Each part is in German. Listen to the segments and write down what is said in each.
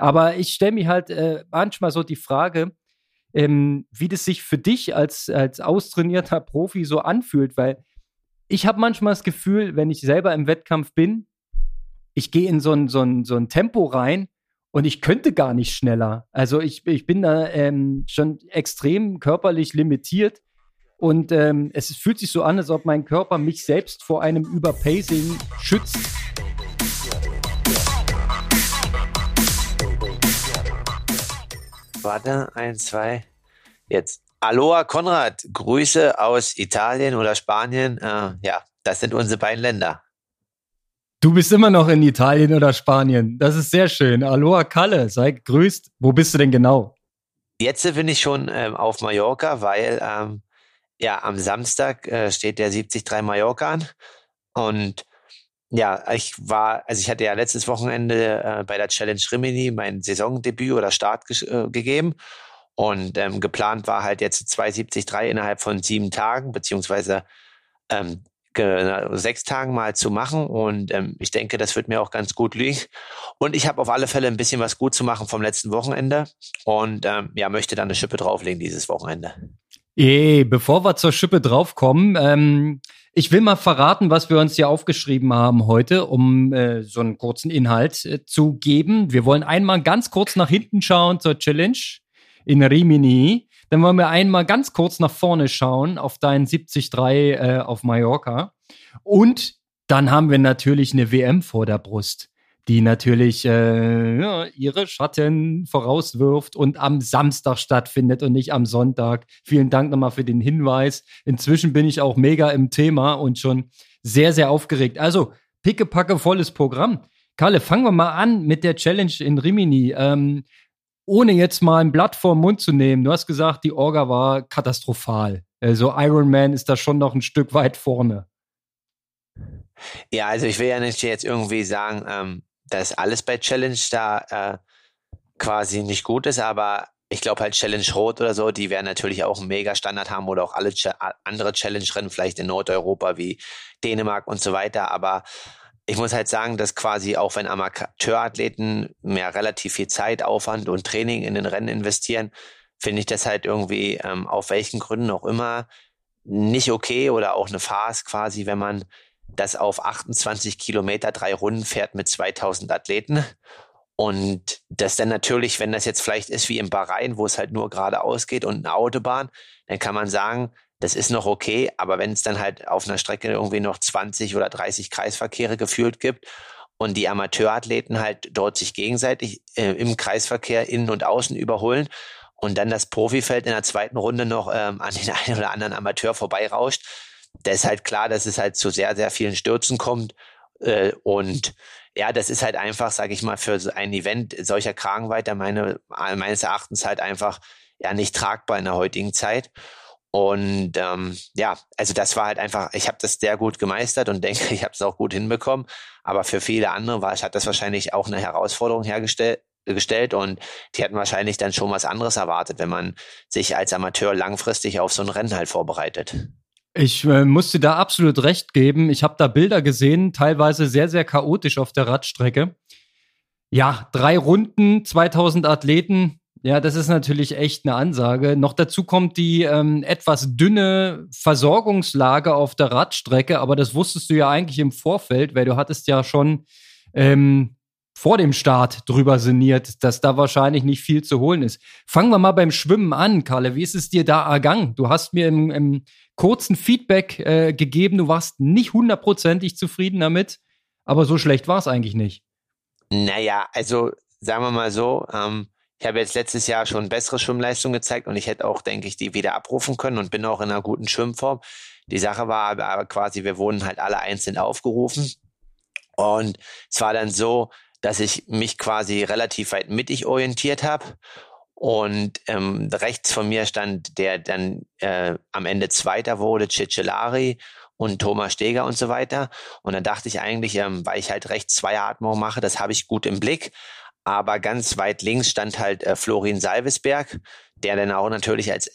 Aber ich stelle mir halt manchmal so die Frage, wie das sich für dich als austrainierter Profi so anfühlt, weil ich habe manchmal das Gefühl, wenn ich selber im Wettkampf bin, ich gehe in so ein Tempo rein und ich könnte gar nicht schneller. Also ich bin da schon extrem körperlich limitiert und es fühlt sich so an, als ob mein Körper mich selbst vor einem Überpacing schützt. Warte, 1, 2, jetzt. Aloha Konrad, Grüße aus Italien oder Spanien. Ja, das sind unsere beiden Länder. Du bist immer noch in Italien oder Spanien. Das ist sehr schön. Aloha Kalle, sei gegrüßt. Wo bist du denn genau? Jetzt bin ich schon auf Mallorca, weil am Samstag steht der 70.3 Mallorca an. Und ja, ich hatte ja letztes Wochenende bei der Challenge Rimini mein Saisondebüt oder Start gegeben. Und geplant war halt jetzt 273 innerhalb von 7 Tagen, beziehungsweise 6 Tagen mal zu machen. Und ich denke, das wird mir auch ganz gut liegen. Und ich habe auf alle Fälle ein bisschen was gut zu machen vom letzten Wochenende. Und möchte dann eine Schippe drauflegen dieses Wochenende. Bevor wir zur Schippe draufkommen, ich will mal verraten, was wir uns hier aufgeschrieben haben heute, um so einen kurzen Inhalt zu geben. Wir wollen einmal ganz kurz nach hinten schauen zur Challenge in Rimini. Dann wollen wir einmal ganz kurz nach vorne schauen auf deinen 70.3 auf Mallorca. Und dann haben wir natürlich eine WM vor der Brust, die natürlich ihre Schatten vorauswirft und am Samstag stattfindet und nicht am Sonntag. Vielen Dank nochmal für den Hinweis. Inzwischen bin ich auch mega im Thema und schon sehr, sehr aufgeregt. Also, pickepacke volles Programm. Kalle, fangen wir mal an mit der Challenge in Rimini. Ohne jetzt mal ein Blatt vor den Mund zu nehmen, du hast gesagt, die Orga war katastrophal. Also Ironman ist da schon noch ein Stück weit vorne. Ja, also ich will ja nicht jetzt irgendwie sagen, dass alles bei Challenge da quasi nicht gut ist, aber ich glaube halt Challenge Rot oder so, die werden natürlich auch einen Mega-Standard haben oder auch alle andere Challenge-Rennen vielleicht in Nordeuropa wie Dänemark und so weiter, aber ich muss halt sagen, dass quasi auch wenn Amateurathleten mehr relativ viel Zeit, Aufwand und Training in den Rennen investieren, finde ich das halt irgendwie auf welchen Gründen auch immer nicht okay oder auch eine Farce quasi, wenn man das auf 28 Kilometer 3 Runden fährt mit 2000 Athleten und das dann natürlich, wenn das jetzt vielleicht ist wie in Bahrain, wo es halt nur geradeaus geht und eine Autobahn, dann kann man sagen, das ist noch okay, aber wenn es dann halt auf einer Strecke irgendwie noch 20 oder 30 Kreisverkehre gefühlt gibt und die Amateurathleten halt dort sich gegenseitig im Kreisverkehr innen und außen überholen und dann das Profifeld in der 2. Runde noch an den einen oder anderen Amateur vorbeirauscht, da ist halt klar, dass es halt zu sehr, sehr vielen Stürzen kommt. Und ja, das ist halt einfach, sage ich mal, für so ein Event solcher Kragenweite meines Erachtens halt einfach ja nicht tragbar in der heutigen Zeit. Und also das war halt einfach, ich habe das sehr gut gemeistert und denke, ich habe es auch gut hinbekommen. Aber für viele andere hat das wahrscheinlich auch eine Herausforderung gestellt und die hatten wahrscheinlich dann schon was anderes erwartet, wenn man sich als Amateur langfristig auf so ein Rennen halt vorbereitet. Ich muss dir da absolut recht geben. Ich habe da Bilder gesehen, teilweise sehr, sehr chaotisch auf der Radstrecke. Ja, 3 Runden, 2000 Athleten. Ja, das ist natürlich echt eine Ansage. Noch dazu kommt die etwas dünne Versorgungslage auf der Radstrecke, aber das wusstest du ja eigentlich im Vorfeld, weil du hattest ja schon vor dem Start drüber sinniert, dass da wahrscheinlich nicht viel zu holen ist. Fangen wir mal beim Schwimmen an, Kalle. Wie ist es dir da ergangen? Du hast mir im kurzen Feedback gegeben, du warst nicht 100%ig zufrieden damit, aber so schlecht war es eigentlich nicht. Naja, also sagen wir mal so, ich habe jetzt letztes Jahr schon bessere Schwimmleistung gezeigt und ich hätte auch, denke ich, die wieder abrufen können und bin auch in einer guten Schwimmform. Die Sache war aber quasi, wir wurden halt alle einzeln aufgerufen und es war dann so, dass ich mich quasi relativ weit mittig orientiert habe und rechts von mir stand, der dann am Ende Zweiter wurde, Cicellari und Thomas Steger und so weiter. Und dann dachte ich eigentlich, weil ich halt rechts Zweieratmung mache, das habe ich gut im Blick. Aber ganz weit links stand halt Florian Salvisberg, der dann auch natürlich als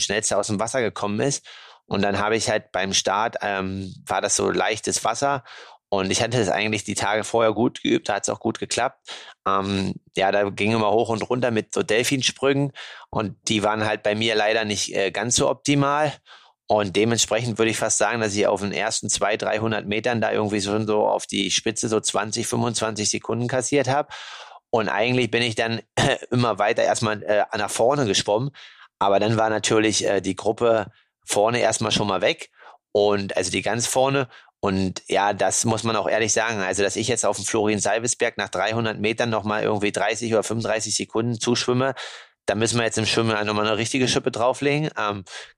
schnellster aus dem Wasser gekommen ist. Und dann habe ich halt beim Start, war das so leichtes Wasser Und ich hatte es eigentlich die Tage vorher gut geübt, da hat es auch gut geklappt. Ja, da ging immer hoch und runter mit so Delfinsprüngen und die waren halt bei mir leider nicht ganz so optimal. Und dementsprechend würde ich fast sagen, dass ich auf den ersten 200-300 Metern da irgendwie schon so auf die Spitze so 20-25 Sekunden kassiert habe. Und eigentlich bin ich dann immer weiter erstmal nach vorne geschwommen. Aber dann war natürlich die Gruppe vorne erstmal schon mal weg. Und also die ganz vorne. Und ja, das muss man auch ehrlich sagen. Also, dass ich jetzt auf dem Florian Salvisberg nach 300 Metern nochmal irgendwie 30 oder 35 Sekunden zuschwimme, da müssen wir jetzt im Schwimmen nochmal eine richtige Schippe drauflegen.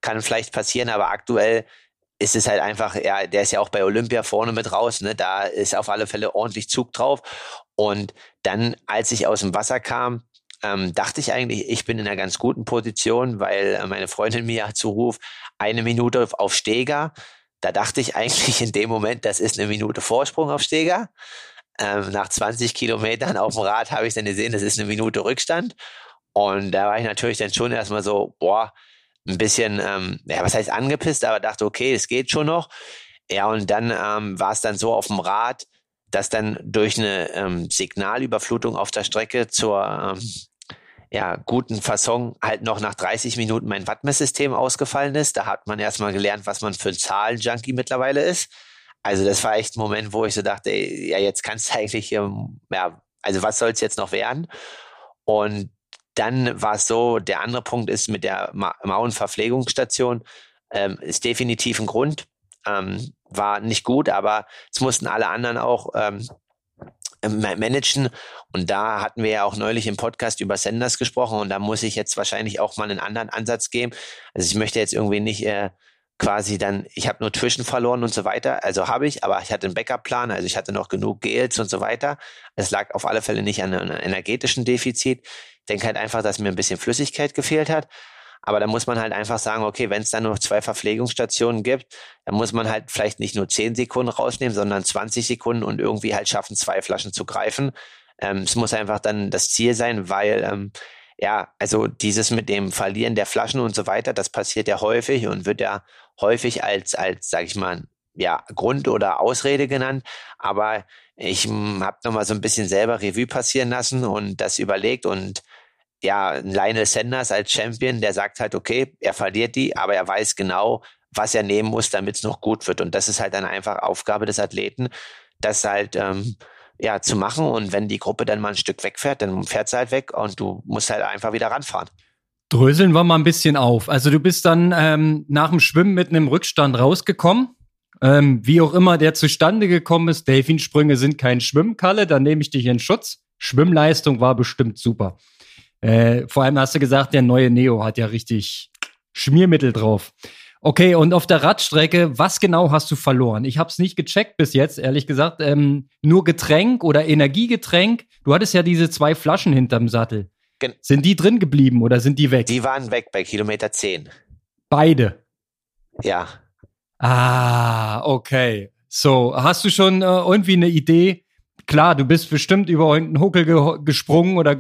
Kann vielleicht passieren, aber aktuell ist es halt einfach, ja, der ist ja auch bei Olympia vorne mit raus, ne? Da ist auf alle Fälle ordentlich Zug drauf. Und dann, als ich aus dem Wasser kam, dachte ich eigentlich, ich bin in einer ganz guten Position, weil meine Freundin mir zuruft, 1 Minute auf Steger. Da dachte ich eigentlich in dem Moment, das ist 1 Minute Vorsprung auf Steger. Nach 20 Kilometern auf dem Rad habe ich dann gesehen, das ist 1 Minute Rückstand. Und da war ich natürlich dann schon erstmal so, boah, ein bisschen, ja, was heißt angepisst, aber dachte, okay, es geht schon noch. Ja, und dann war es dann so auf dem Rad, dass dann durch eine Signalüberflutung auf der Strecke zur ja, guten Fasson halt noch nach 30 Minuten mein Wattmesssystem ausgefallen ist. Da hat man erstmal gelernt, was man für ein Zahlenjunkie mittlerweile ist. Also das war echt ein Moment, wo ich so dachte, ey, ja, jetzt kannst du eigentlich, ja, also was soll es jetzt noch werden? Und dann war es so, der andere Punkt ist mit der Mauenverpflegungsstation, ist definitiv ein Grund, war nicht gut, aber es mussten alle anderen auch managen und da hatten wir ja auch neulich im Podcast über Sanders gesprochen und da muss ich jetzt wahrscheinlich auch mal einen anderen Ansatz geben. Also ich möchte jetzt irgendwie nicht quasi dann, ich habe nur Zwischen verloren und so weiter, also habe ich, aber ich hatte einen Backup-Plan, also ich hatte noch genug Gels und so weiter. Es lag auf alle Fälle nicht an einem energetischen Defizit. Ich denke halt einfach, dass mir ein bisschen Flüssigkeit gefehlt hat. Aber da muss man halt einfach sagen, okay, wenn es dann noch 2 Verpflegungsstationen gibt, dann muss man halt vielleicht nicht nur 10 Sekunden rausnehmen, sondern 20 Sekunden und irgendwie halt schaffen, 2 Flaschen zu greifen. Es muss einfach dann das Ziel sein, weil, ja, also dieses mit dem Verlieren der Flaschen und so weiter, das passiert ja häufig und wird ja häufig als sag ich mal, ja, Grund oder Ausrede genannt, aber ich habe nochmal so ein bisschen selber Revue passieren lassen und das überlegt und ja, Lionel Sanders als Champion, der sagt halt, okay, er verliert die, aber er weiß genau, was er nehmen muss, damit es noch gut wird und das ist halt dann einfach Aufgabe des Athleten, das halt ja, zu machen und wenn die Gruppe dann mal ein Stück wegfährt, dann fährt sie halt weg und du musst halt einfach wieder ranfahren. Dröseln wir mal ein bisschen auf. Also du bist dann nach dem Schwimmen mit einem Rückstand rausgekommen. Wie auch immer der zustande gekommen ist, Delfinsprünge sind kein Schwimmkalle, da nehme ich dich in Schutz. Schwimmleistung war bestimmt super. Vor allem hast du gesagt, der neue Neo hat ja richtig Schmiermittel drauf. Okay, und auf der Radstrecke, was genau hast du verloren? Ich habe es nicht gecheckt bis jetzt, ehrlich gesagt. Nur Getränk oder Energiegetränk. Du hattest ja diese 2 Flaschen hinterm Sattel. Sind die drin geblieben oder sind die weg? Die waren weg bei Kilometer 10. Beide? Ja. Ah, okay. So, hast du schon irgendwie eine Idee? Klar, du bist bestimmt über irgendeinen Huckel gesprungen, oder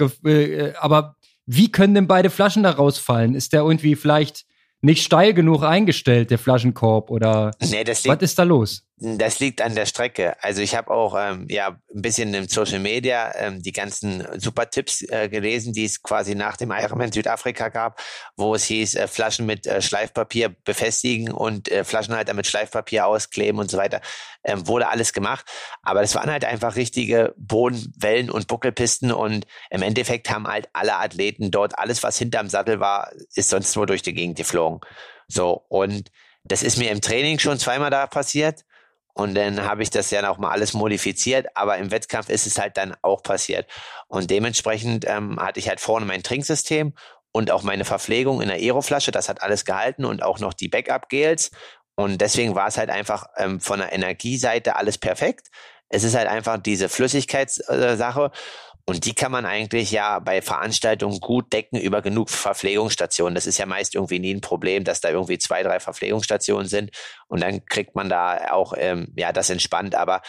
aber wie können denn beide Flaschen da rausfallen? Ist der irgendwie vielleicht nicht steil genug eingestellt, der Flaschenkorb? Oder nee, was ist da los? Das liegt an der Strecke. Also ich habe auch ja, ein bisschen im Social Media die ganzen super Tipps gelesen, die es quasi nach dem Ironman Südafrika gab, wo es hieß, Flaschen mit Schleifpapier befestigen und Flaschenhalter mit Schleifpapier auskleben und so weiter. Wurde alles gemacht. Aber das waren halt einfach richtige Bodenwellen und Buckelpisten und im Endeffekt haben halt alle Athleten dort alles, was hinterm Sattel war, ist sonst nur durch die Gegend geflogen. So, und das ist mir im Training schon zweimal da passiert. Und dann habe ich das ja noch mal alles modifiziert, aber im Wettkampf ist es halt dann auch passiert. Und dementsprechend hatte ich halt vorne mein Trinksystem und auch meine Verpflegung in der Aeroflasche, das hat alles gehalten und auch noch die Backup-Gels. Und deswegen war es halt einfach von der Energieseite alles perfekt. Es ist halt einfach diese Flüssigkeitssache und die kann man eigentlich ja bei Veranstaltungen gut decken über genug Verpflegungsstationen. Das ist ja meist irgendwie nie ein Problem, dass da irgendwie 2-3 Verpflegungsstationen sind und dann kriegt man da auch ja das entspannt. Aber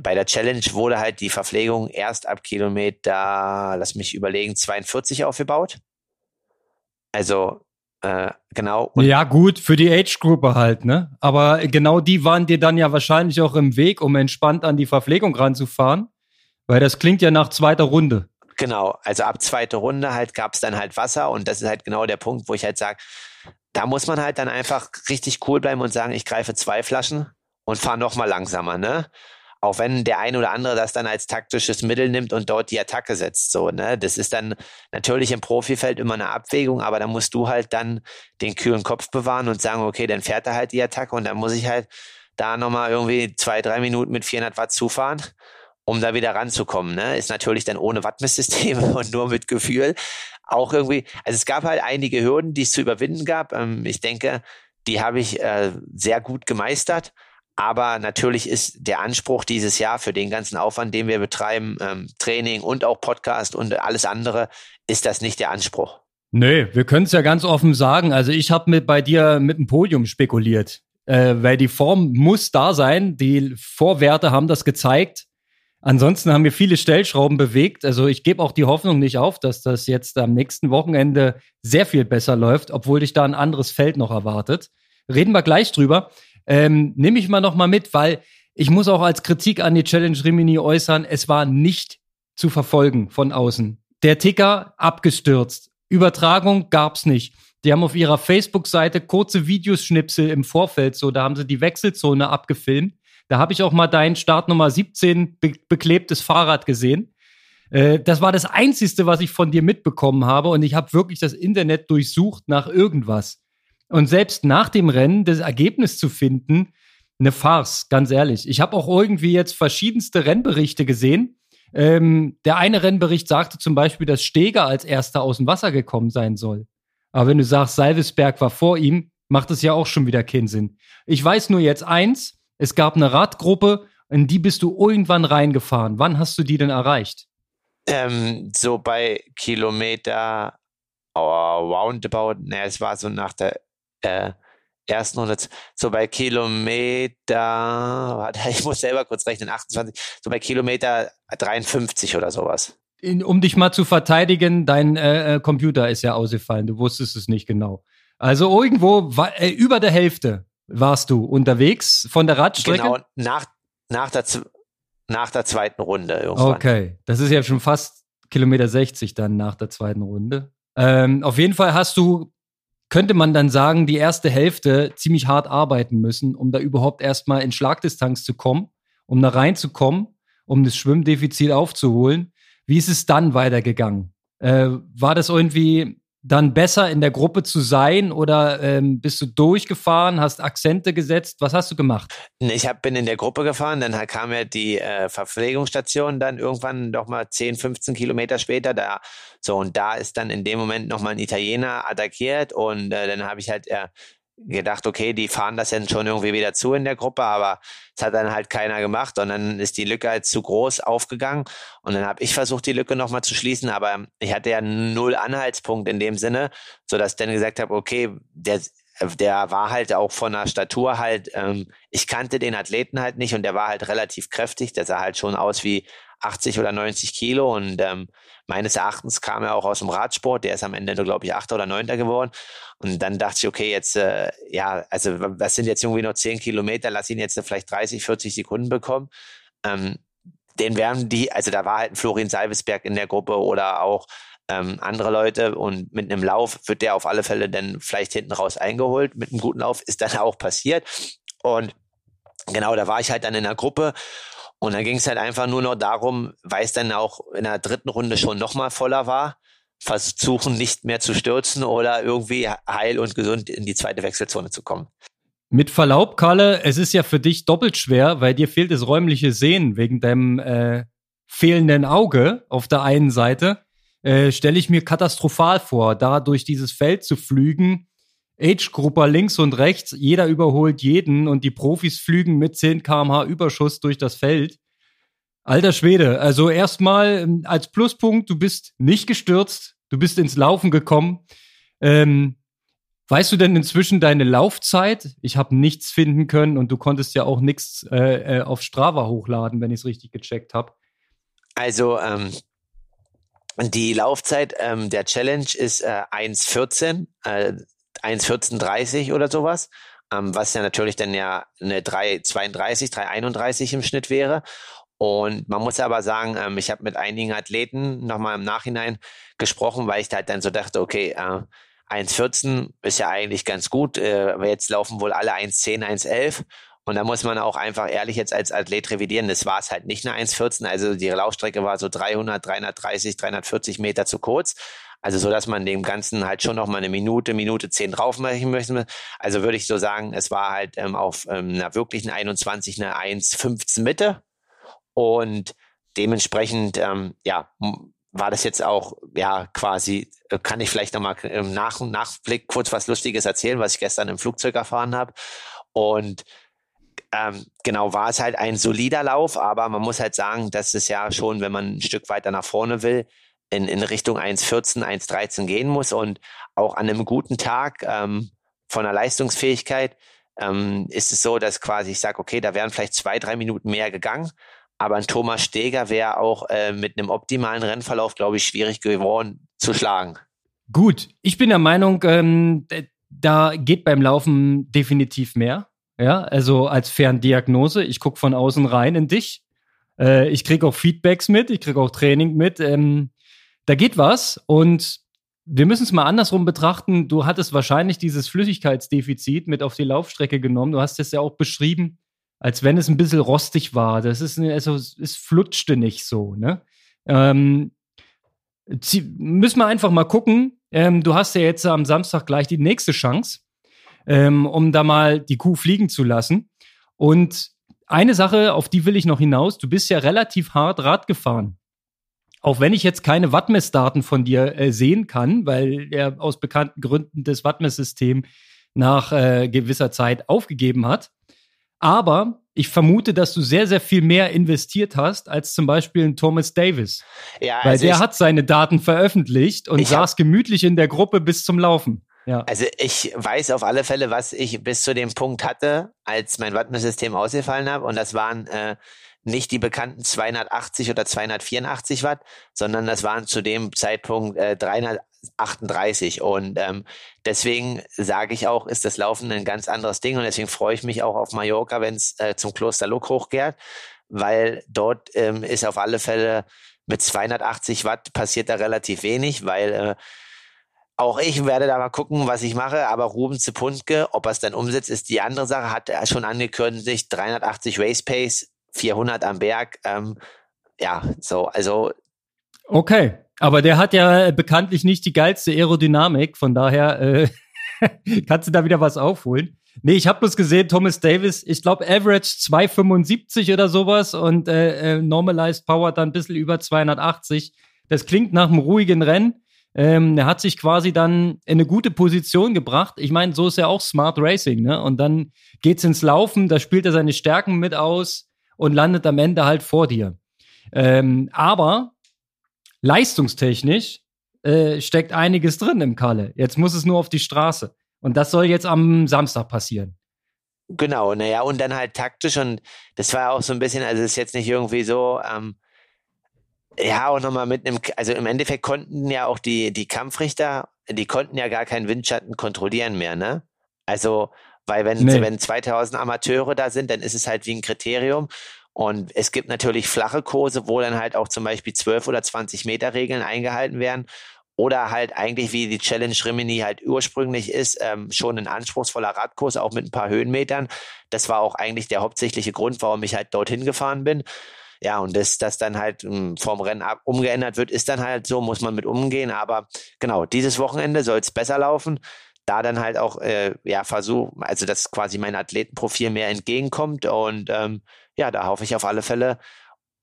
bei der Challenge wurde halt die Verpflegung erst ab Kilometer, lass mich überlegen, 42 aufgebaut. Also Genau. Und ja gut, für die Age-Gruppe halt, ne? Aber genau die waren dir dann ja wahrscheinlich auch im Weg, um entspannt an die Verpflegung ranzufahren, weil das klingt ja nach zweiter Runde. Genau, also ab zweiter Runde halt gab es dann halt Wasser und das ist halt genau der Punkt, wo ich halt sage, da muss man halt dann einfach richtig cool bleiben und sagen, ich greife 2 Flaschen und fahre nochmal langsamer, ne? Auch wenn der ein oder andere das dann als taktisches Mittel nimmt und dort die Attacke setzt. So, ne? Das ist dann natürlich im Profifeld immer eine Abwägung, aber da musst du halt dann den kühlen Kopf bewahren und sagen, okay, dann fährt er halt die Attacke und dann muss ich halt da nochmal irgendwie 2-3 Minuten mit 400 Watt zufahren, um da wieder ranzukommen. Ne? Ist natürlich dann ohne Wattmisssystem und nur mit Gefühl auch irgendwie. Also es gab halt einige Hürden, die es zu überwinden gab. Ich denke, die habe ich sehr gut gemeistert. Aber natürlich ist der Anspruch dieses Jahr für den ganzen Aufwand, den wir betreiben, Training und auch Podcast und alles andere, ist das nicht der Anspruch. Nee, wir können es ja ganz offen sagen. Also ich habe bei dir mit dem Podium spekuliert, weil die Form muss da sein. Die Vorwerte haben das gezeigt. Ansonsten haben wir viele Stellschrauben bewegt. Also ich gebe auch die Hoffnung nicht auf, dass das jetzt am nächsten Wochenende sehr viel besser läuft, obwohl dich da ein anderes Feld noch erwartet. Reden wir gleich drüber. Nehme ich mal nochmal mit, weil ich muss auch als Kritik an die Challenge Rimini äußern, es war nicht zu verfolgen von außen. Der Ticker abgestürzt, Übertragung gab's nicht. Die haben auf ihrer Facebook-Seite kurze Videoschnipsel im Vorfeld, so da haben sie die Wechselzone abgefilmt. Da habe ich auch mal dein Startnummer 17 beklebtes Fahrrad gesehen. Das war das Einzige, was ich von dir mitbekommen habe und ich habe wirklich das Internet durchsucht nach irgendwas. Und selbst nach dem Rennen das Ergebnis zu finden, eine Farce, ganz ehrlich. Ich habe auch irgendwie jetzt verschiedenste Rennberichte gesehen. Der eine Rennbericht sagte zum Beispiel, dass Steger als Erster aus dem Wasser gekommen sein soll. Aber wenn du sagst, Salvisberg war vor ihm, macht es ja auch schon wieder keinen Sinn. Ich weiß nur jetzt eins, es gab eine Radgruppe, in die bist du irgendwann reingefahren. Wann hast du die denn erreicht? So bei Kilometer roundabout, es war so nach der ersten 100, so bei Kilometer, ich muss selber kurz rechnen, 28, so bei Kilometer 53 oder sowas. Um dich mal zu verteidigen, dein Computer ist ja ausgefallen, du wusstest es nicht genau. Also irgendwo über der Hälfte warst du unterwegs von der Radstrecke? Genau, nach der zweiten Runde irgendwann. Okay, das ist ja schon fast Kilometer 60 dann nach der zweiten Runde. Auf jeden Fall hast du, könnte man dann sagen, die erste Hälfte ziemlich hart arbeiten müssen, um da überhaupt erstmal in Schlagdistanz zu kommen, um da reinzukommen, um das Schwimmdefizit aufzuholen. Wie ist es dann weitergegangen? War das irgendwie dann besser, in der Gruppe zu sein oder bist du durchgefahren, hast Akzente gesetzt? Was hast du gemacht? Ich bin in der Gruppe gefahren, dann kam ja die Verpflegungsstation dann irgendwann doch mal 10, 15 Kilometer später da. So, und da ist dann in dem Moment nochmal ein Italiener attackiert und dann habe ich halt gedacht, okay, die fahren das dann schon irgendwie wieder zu in der Gruppe, aber es hat dann halt keiner gemacht und dann ist die Lücke halt zu groß aufgegangen und dann habe ich versucht, die Lücke nochmal zu schließen, aber ich hatte ja 0 Anhaltspunkt in dem Sinne, sodass ich dann gesagt habe, okay, der war halt auch von der Statur halt, ich kannte den Athleten halt nicht und der war halt relativ kräftig, der sah halt schon aus wie 80 oder 90 Kilo und meines Erachtens kam er auch aus dem Radsport, der ist am Ende, glaube ich, 8. oder 9. geworden und dann dachte ich, okay, jetzt, was sind jetzt irgendwie noch 10 Kilometer, lass ihn jetzt vielleicht 30, 40 Sekunden bekommen, da war halt ein Florian Salvisberg in der Gruppe oder auch andere Leute und mit einem Lauf wird der auf alle Fälle dann vielleicht hinten raus eingeholt, mit einem guten Lauf ist dann auch passiert und genau, da war ich halt dann in der Gruppe. Und dann ging es halt einfach nur noch darum, weil es dann auch in der dritten Runde schon nochmal voller war, versuchen nicht mehr zu stürzen oder irgendwie heil und gesund in die zweite Wechselzone zu kommen. Mit Verlaub, Kalle, es ist ja für dich doppelt schwer, weil dir fehlt das räumliche Sehen wegen deinem fehlenden Auge auf der einen Seite. Stelle ich mir katastrophal vor, da durch dieses Feld zu flügen. Age-Grupper links und rechts, jeder überholt jeden und die Profis flügen mit 10 km/h Überschuss durch das Feld. Alter Schwede, also erstmal als Pluspunkt, du bist nicht gestürzt, du bist ins Laufen gekommen. Weißt du denn inzwischen deine Laufzeit? Ich habe nichts finden können und du konntest ja auch nichts auf Strava hochladen, wenn ich es richtig gecheckt habe. Also die Laufzeit der Challenge ist 1:14. 1,14,30 oder sowas, was ja natürlich dann ja eine 3,32, 3,31 im Schnitt wäre. Und man muss aber sagen, ich habe mit einigen Athleten nochmal im Nachhinein gesprochen, weil ich da halt dann so dachte, okay, 1,14 ist ja eigentlich ganz gut, aber jetzt laufen wohl alle 1,10, 1,11. Und da muss man auch einfach ehrlich jetzt als Athlet revidieren. Das war es halt nicht eine 1,14. Also die Laufstrecke war so 300, 330, 340 Meter zu kurz. Also so, dass man dem Ganzen halt schon noch mal eine Minute 10 drauf machen möchte. Also würde ich so sagen, es war halt auf einer wirklichen 21 eine 1,15 Mitte. Und dementsprechend, ja, war das jetzt auch, ja, quasi, kann ich vielleicht nochmal im Nachblick kurz was Lustiges erzählen, was ich gestern im Flugzeug erfahren habe. Und genau, war es halt ein solider Lauf, aber man muss halt sagen, dass es ja schon, wenn man ein Stück weiter nach vorne will, in Richtung 1,14, 1,13 gehen muss. Und auch an einem guten Tag von der Leistungsfähigkeit ist es so, dass quasi ich sage, okay, da wären vielleicht 2-3 Minuten mehr gegangen, aber ein Thomas Steger wäre auch mit einem optimalen Rennverlauf, glaube ich, schwierig geworden zu schlagen. Gut, ich bin der Meinung, da geht beim Laufen definitiv mehr. Ja, also als Ferndiagnose, ich gucke von außen rein in dich. Ich kriege auch Feedbacks mit, ich kriege auch Training mit. Da geht was und wir müssen es mal andersrum betrachten. Du hattest wahrscheinlich dieses Flüssigkeitsdefizit mit auf die Laufstrecke genommen. Du hast es ja auch beschrieben, als wenn es ein bisschen rostig war. Das ist, also es flutschte nicht so, ne? Müssen wir einfach mal gucken. Du hast ja jetzt am Samstag gleich die nächste Chance, um da mal die Kuh fliegen zu lassen. Und eine Sache, auf die will ich noch hinaus. Du bist ja relativ hart Rad gefahren. Auch wenn ich jetzt keine Wattmessdaten von dir sehen kann, weil er aus bekannten Gründen das Wattmesssystem nach gewisser Zeit aufgegeben hat. Aber ich vermute, dass du sehr, sehr viel mehr investiert hast als zum Beispiel ein Thomas Davis. Ja, also weil der hat seine Daten veröffentlicht und saß gemütlich in der Gruppe bis zum Laufen. Ja. Also ich weiß auf alle Fälle, was ich bis zu dem Punkt hatte, als mein Wattmesssystem ausgefallen habe. Und das waren nicht die bekannten 280 oder 284 Watt, sondern das waren zu dem Zeitpunkt 338. Und deswegen sage ich auch, ist das Laufen ein ganz anderes Ding. Und deswegen freue ich mich auch auf Mallorca, wenn es zum Kloster Luck hochgeht, weil dort ist auf alle Fälle mit 280 Watt passiert da relativ wenig, weil auch ich werde da mal gucken, was ich mache, aber Ruben Zepuntke, ob er es dann umsetzt, ist die andere Sache, hat er schon angekündigt, 380 Race Pace, 400 am Berg, ja, so, also. Okay, aber der hat ja bekanntlich nicht die geilste Aerodynamik, von daher kannst du da wieder was aufholen. Nee, ich habe bloß gesehen, Thomas Davis, ich glaube Average 275 oder sowas und Normalized Power dann ein bisschen über 280. Das klingt nach einem ruhigen Rennen. Er hat sich quasi dann in eine gute Position gebracht. Ich meine, so ist ja auch Smart Racing, ne? Und dann geht's ins Laufen, da spielt er seine Stärken mit aus und landet am Ende halt vor dir. Aber leistungstechnisch steckt einiges drin im Kalle. Jetzt muss es nur auf die Straße. Und das soll jetzt am Samstag passieren. Genau, naja, und dann halt taktisch. Und das war auch so ein bisschen, also es ist jetzt nicht irgendwie so, ja, auch nochmal mit einem, also im Endeffekt konnten ja auch die Kampfrichter, die konnten ja gar keinen Windschatten kontrollieren mehr, ne? Also, weil wenn 2000 Amateure da sind, dann ist es halt wie ein Kriterium. Und es gibt natürlich flache Kurse, wo dann halt auch zum Beispiel 12 oder 20 Meter Regeln eingehalten werden. Oder halt eigentlich, wie die Challenge Rimini halt ursprünglich ist, schon ein anspruchsvoller Radkurs, auch mit ein paar Höhenmetern. Das war auch eigentlich der hauptsächliche Grund, warum ich halt dorthin gefahren bin. Ja, und das dann halt vom Rennen umgeändert wird, ist dann halt so, muss man mit umgehen. Aber genau, dieses Wochenende soll es besser laufen. Da dann halt auch, ja, versuchen, also dass quasi mein Athletenprofil mehr entgegenkommt. Und ja, da hoffe ich auf alle Fälle,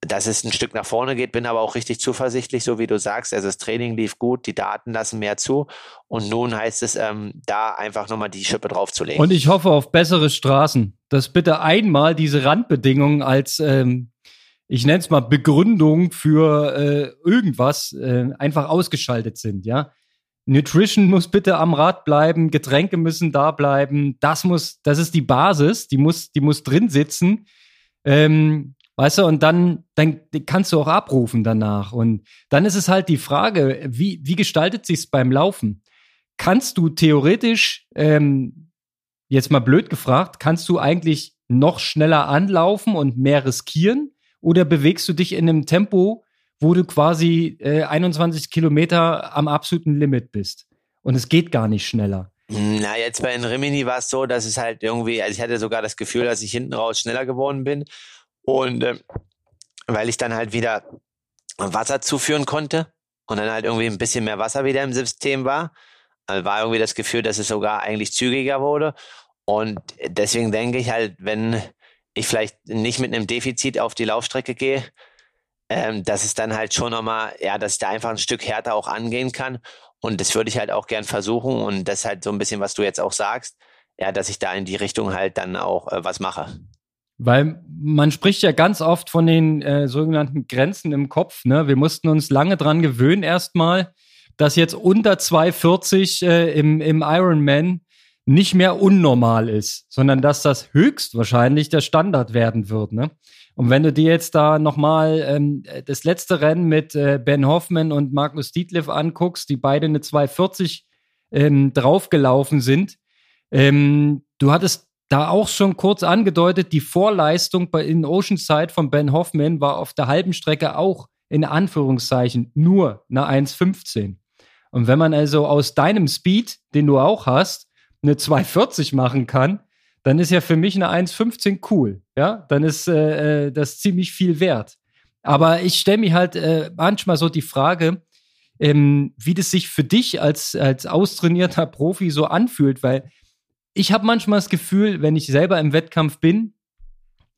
dass es ein Stück nach vorne geht. Bin aber auch richtig zuversichtlich, so wie du sagst. Also das Training lief gut, die Daten lassen mehr zu. Und nun heißt es, da einfach nochmal die Schippe draufzulegen. Und ich hoffe auf bessere Straßen. Dass bitte einmal diese Randbedingungen als ich nenne es mal Begründung für irgendwas, einfach ausgeschaltet sind, ja. Nutrition muss bitte am Rad bleiben, Getränke müssen da bleiben, das ist die Basis, die muss drin sitzen, weißt du, und dann kannst du auch abrufen danach. Und dann ist es halt die Frage, wie gestaltet sich's beim Laufen? kannst du theoretisch, jetzt mal blöd gefragt, kannst du eigentlich noch schneller anlaufen und mehr riskieren? Oder bewegst du dich in einem Tempo, wo du quasi 21 Kilometer am absoluten Limit bist? Und es geht gar nicht schneller. Na, jetzt bei den Rimini war es so, dass es halt irgendwie, also ich hatte sogar das Gefühl, dass ich hinten raus schneller geworden bin. Und weil ich dann halt wieder Wasser zuführen konnte und dann halt irgendwie ein bisschen mehr Wasser wieder im System war, war irgendwie das Gefühl, dass es sogar eigentlich zügiger wurde. Und deswegen denke ich halt, wenn ich vielleicht nicht mit einem Defizit auf die Laufstrecke gehe, dass es dann halt schon nochmal, ja, dass ich da einfach ein Stück härter auch angehen kann. Und das würde ich halt auch gern versuchen. Und das ist halt so ein bisschen, was du jetzt auch sagst, ja, dass ich da in die Richtung halt dann auch was mache. Weil man spricht ja ganz oft von den sogenannten Grenzen im Kopf, ne? Wir mussten uns lange dran gewöhnen erstmal, dass jetzt unter 2,40 im Ironman nicht mehr unnormal ist, sondern dass das höchstwahrscheinlich der Standard werden wird, ne? Und wenn du dir jetzt da nochmal das letzte Rennen mit Ben Hoffman und Magnus Dietliff anguckst, die beide eine 2,40 draufgelaufen sind, du hattest da auch schon kurz angedeutet, die Vorleistung in Oceanside von Ben Hoffman war auf der halben Strecke auch in Anführungszeichen nur eine 1,15. Und wenn man also aus deinem Speed, den du auch hast, eine 2,40 machen kann, dann ist ja für mich eine 1,15 cool. Ja, dann ist das ziemlich viel wert. Aber ich stelle mir halt manchmal so die Frage, wie das sich für dich als austrainierter Profi so anfühlt, weil ich habe manchmal das Gefühl, wenn ich selber im Wettkampf bin,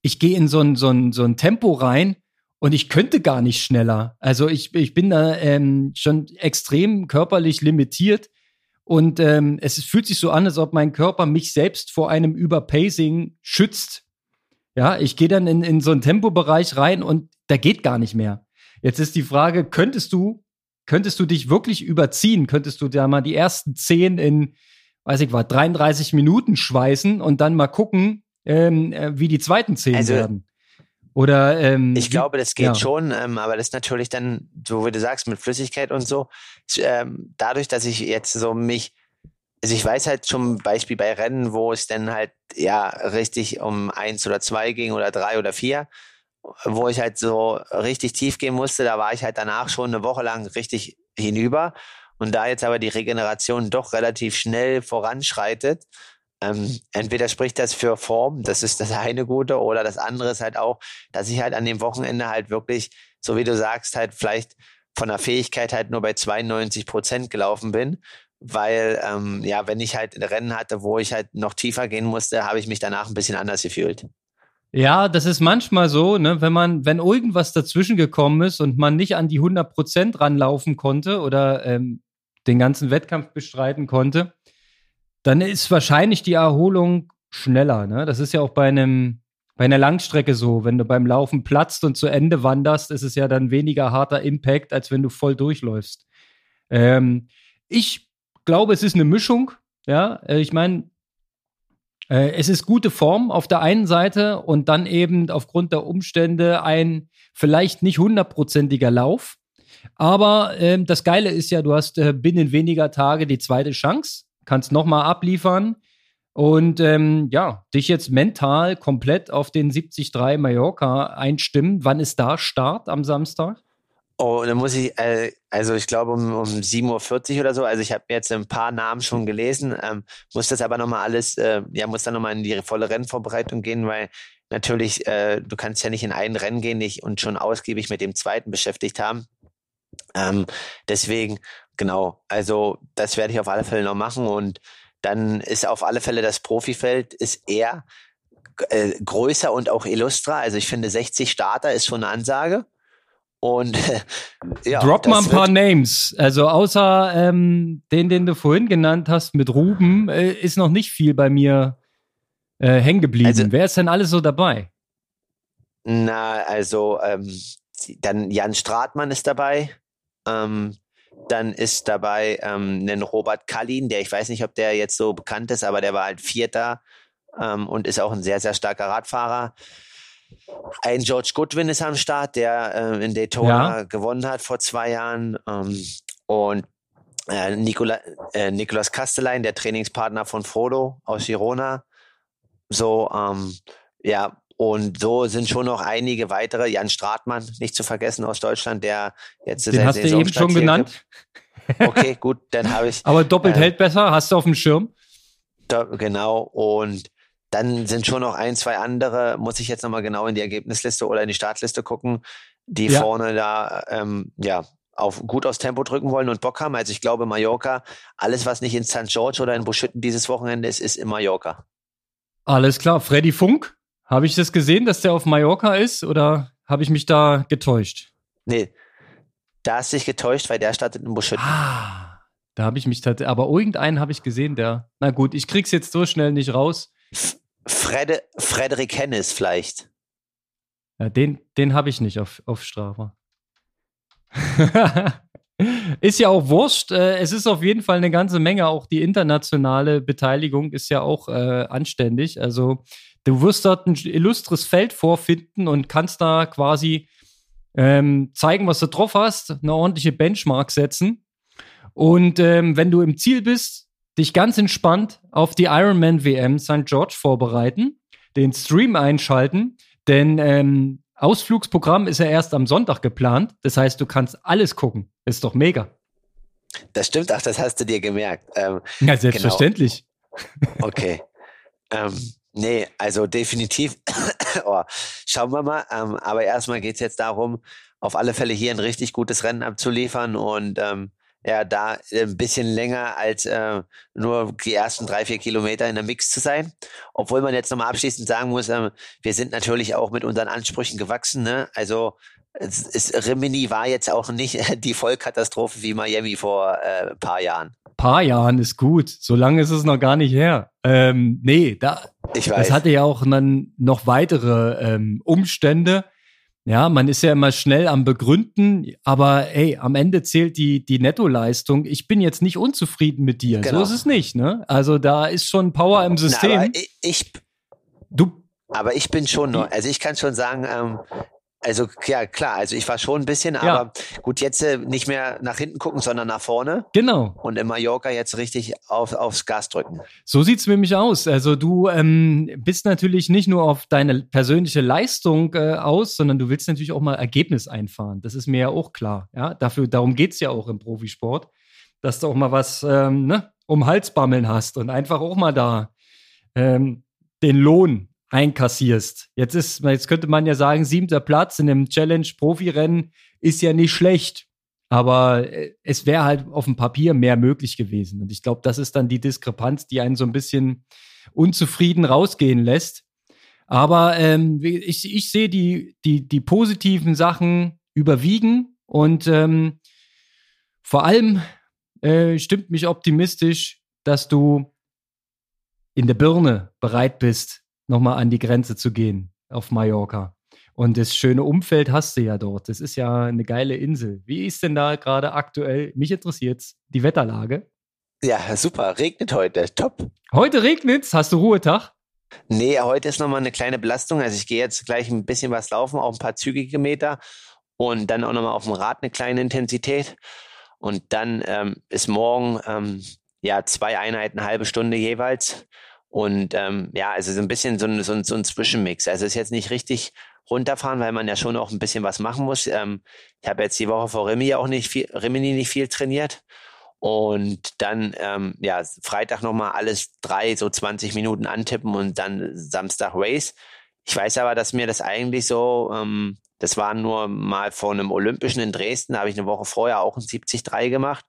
ich gehe in so ein Tempo rein und ich könnte gar nicht schneller. Also ich bin da schon extrem körperlich limitiert. Und es fühlt sich so an, als ob mein Körper mich selbst vor einem Überpacing schützt. Ja, ich gehe dann in so einen Tempobereich rein und da geht gar nicht mehr. Jetzt ist die Frage, könntest du dich wirklich überziehen? Könntest du da mal die ersten 10 in, weiß ich was, 33 Minuten schweißen und dann mal gucken, wie die zweiten 10 werden? Oder, ich glaube, das geht schon, aber das ist natürlich dann, so wie du sagst, mit Flüssigkeit und so. Dadurch, dass ich jetzt so ich weiß halt zum Beispiel bei Rennen, wo es dann halt ja richtig um 1 oder 2 ging oder 3 oder 4, wo ich halt so richtig tief gehen musste, da war ich halt danach schon eine Woche lang richtig hinüber. Und da jetzt aber die Regeneration doch relativ schnell voranschreitet, entweder spricht das für Form, das ist das eine Gute, oder das andere ist halt auch, dass ich halt an dem Wochenende halt wirklich, so wie du sagst, halt vielleicht von der Fähigkeit halt nur bei 92% gelaufen bin, weil wenn ich halt ein Rennen hatte, wo ich halt noch tiefer gehen musste, habe ich mich danach ein bisschen anders gefühlt. Ja, das ist manchmal so, ne, wenn irgendwas dazwischen gekommen ist und man nicht an die 100% ranlaufen konnte oder den ganzen Wettkampf bestreiten konnte, dann ist wahrscheinlich die Erholung schneller. Ne? Das ist ja auch bei einer Langstrecke so. Wenn du beim Laufen platzt und zu Ende wanderst, ist es ja dann weniger harter Impact, als wenn du voll durchläufst. Ich glaube, es ist eine Mischung. Ja, ich meine, es ist gute Form auf der einen Seite und dann eben aufgrund der Umstände ein vielleicht nicht 100%iger Lauf. Aber das Geile ist ja, du hast binnen weniger Tage die zweite Chance. Kannst nochmal abliefern und dich jetzt mental komplett auf den 70.3 Mallorca einstimmen. Wann ist da Start am Samstag? Oh, dann muss ich, ich glaube um 7.40 Uhr oder so, also ich habe jetzt ein paar Namen schon gelesen, muss das aber nochmal alles, muss dann nochmal in die volle Rennvorbereitung gehen, weil natürlich, du kannst ja nicht in ein Rennen gehen und schon ausgiebig mit dem zweiten beschäftigt haben. Deswegen, genau, also das werde ich auf alle Fälle noch machen und dann ist auf alle Fälle das Profifeld ist eher größer und auch illustrer. Also ich finde 60 Starter ist schon eine Ansage. Und drop mal ein paar Names. Also außer den du vorhin genannt hast mit Ruben, ist noch nicht viel bei mir hängen geblieben. Also, wer ist denn alles so dabei? Na, also dann Jan Stratmann ist dabei. Dann ist dabei ein Robert Kallin, der, ich weiß nicht, ob der jetzt so bekannt ist, aber der war halt Vierter und ist auch ein sehr, sehr starker Radfahrer. Ein George Goodwin ist am Start, der in Daytona gewonnen hat vor 2 Jahren. Und Nicolas Kastelein, der Trainingspartner von Frodo aus Girona. So, ja, und so sind schon noch einige weitere. Jan Stratmann, nicht zu vergessen, aus Deutschland, der jetzt... Den hast du eben schon genannt. Okay, gut, dann habe ich... Aber doppelt hält besser, hast du auf dem Schirm. Genau, und dann sind schon noch ein, zwei andere, muss ich jetzt nochmal genau in die Ergebnisliste oder in die Startliste gucken, die vorne da, gut aufs Tempo drücken wollen und Bock haben. Also ich glaube, Mallorca, alles, was nicht in St. Georg oder in Buschütten dieses Wochenende ist, ist in Mallorca. Alles klar. Freddy Funk, habe ich das gesehen, dass der auf Mallorca ist oder habe ich mich da getäuscht? Nee, da hast du dich getäuscht, weil der startet in Buschütten. Ah, da habe ich mich tatsächlich, aber irgendeinen habe ich gesehen, der, na gut, ich krieg's jetzt so schnell nicht raus. Frederik Hennis vielleicht. Ja, den habe ich nicht auf Strava. Ist ja auch wurscht. Es ist auf jeden Fall eine ganze Menge. Auch die internationale Beteiligung ist ja auch anständig. Also du wirst dort ein illustres Feld vorfinden und kannst da quasi zeigen, was du drauf hast, eine ordentliche Benchmark setzen. Und wenn du im Ziel bist, dich ganz entspannt auf die Ironman WM St. George vorbereiten, den Stream einschalten, denn Ausflugsprogramm ist ja erst am Sonntag geplant. Das heißt, du kannst alles gucken. Ist doch mega. Das stimmt, ach, das hast du dir gemerkt. Ja, selbstverständlich. Genau. Okay. Nee, also definitiv. Oh, schauen wir mal. Aber erstmal geht es jetzt darum, auf alle Fälle hier ein richtig gutes Rennen abzuliefern und da ein bisschen länger als nur die ersten 3-4 Kilometer in der Mix zu sein. Obwohl man jetzt nochmal abschließend sagen muss, wir sind natürlich auch mit unseren Ansprüchen gewachsen. Ne? Also Rimini war jetzt auch nicht die Vollkatastrophe wie Miami vor ein paar Jahren. Paar Jahren ist gut. So lange ist es noch gar nicht her. Das hatte ja auch dann noch weitere Umstände. Ja, man ist ja immer schnell am Begründen, aber ey, am Ende zählt die Nettoleistung. Ich bin jetzt nicht unzufrieden mit dir. Genau. So ist es nicht, ne? Also da ist schon Power im System. Na, aber ich bin schon noch, also ich kann schon sagen, also ja klar, also ich war schon ein bisschen, aber gut, jetzt nicht mehr nach hinten gucken, sondern nach vorne. Genau. Und in Mallorca jetzt richtig aufs Gas drücken. So sieht es nämlich aus. Also du bist natürlich nicht nur auf deine persönliche Leistung aus, sondern du willst natürlich auch mal Ergebnis einfahren. Das ist mir ja auch klar. Ja? Darum geht es ja auch im Profisport, dass du auch mal was um Halsbammeln hast und einfach auch mal da den Lohn einkassierst. Jetzt könnte man ja sagen, 7. Platz in einem Challenge-Profi-Rennen ist ja nicht schlecht, aber es wäre halt auf dem Papier mehr möglich gewesen. Und ich glaube, das ist dann die Diskrepanz, die einen so ein bisschen unzufrieden rausgehen lässt. Aber ich sehe die positiven Sachen überwiegen und vor allem stimmt mich optimistisch, dass du in der Birne bereit bist, nochmal an die Grenze zu gehen auf Mallorca. Und das schöne Umfeld hast du ja dort. Das ist ja eine geile Insel. Wie ist denn da gerade aktuell, mich interessiert's, die Wetterlage? Ja, super. Regnet heute. Top. Heute regnet's? Hast du Ruhetag? Nee, heute ist nochmal eine kleine Belastung. Also ich gehe jetzt gleich ein bisschen was laufen, auch ein paar zügige Meter und dann auch nochmal auf dem Rad eine kleine Intensität. Und dann ist morgen 2 Einheiten, halbe Stunde jeweils. Und also so ein bisschen so ein Zwischenmix. Also es ist jetzt nicht richtig runterfahren, weil man ja schon auch ein bisschen was machen muss. Ich habe jetzt die Woche vor Rimini nicht viel trainiert. Und dann Freitag nochmal alles 3, so 20 Minuten antippen und dann Samstag Race. Ich weiß aber, dass mir das eigentlich so, das war nur mal vor einem Olympischen in Dresden, habe ich eine Woche vorher auch ein 70.3 gemacht.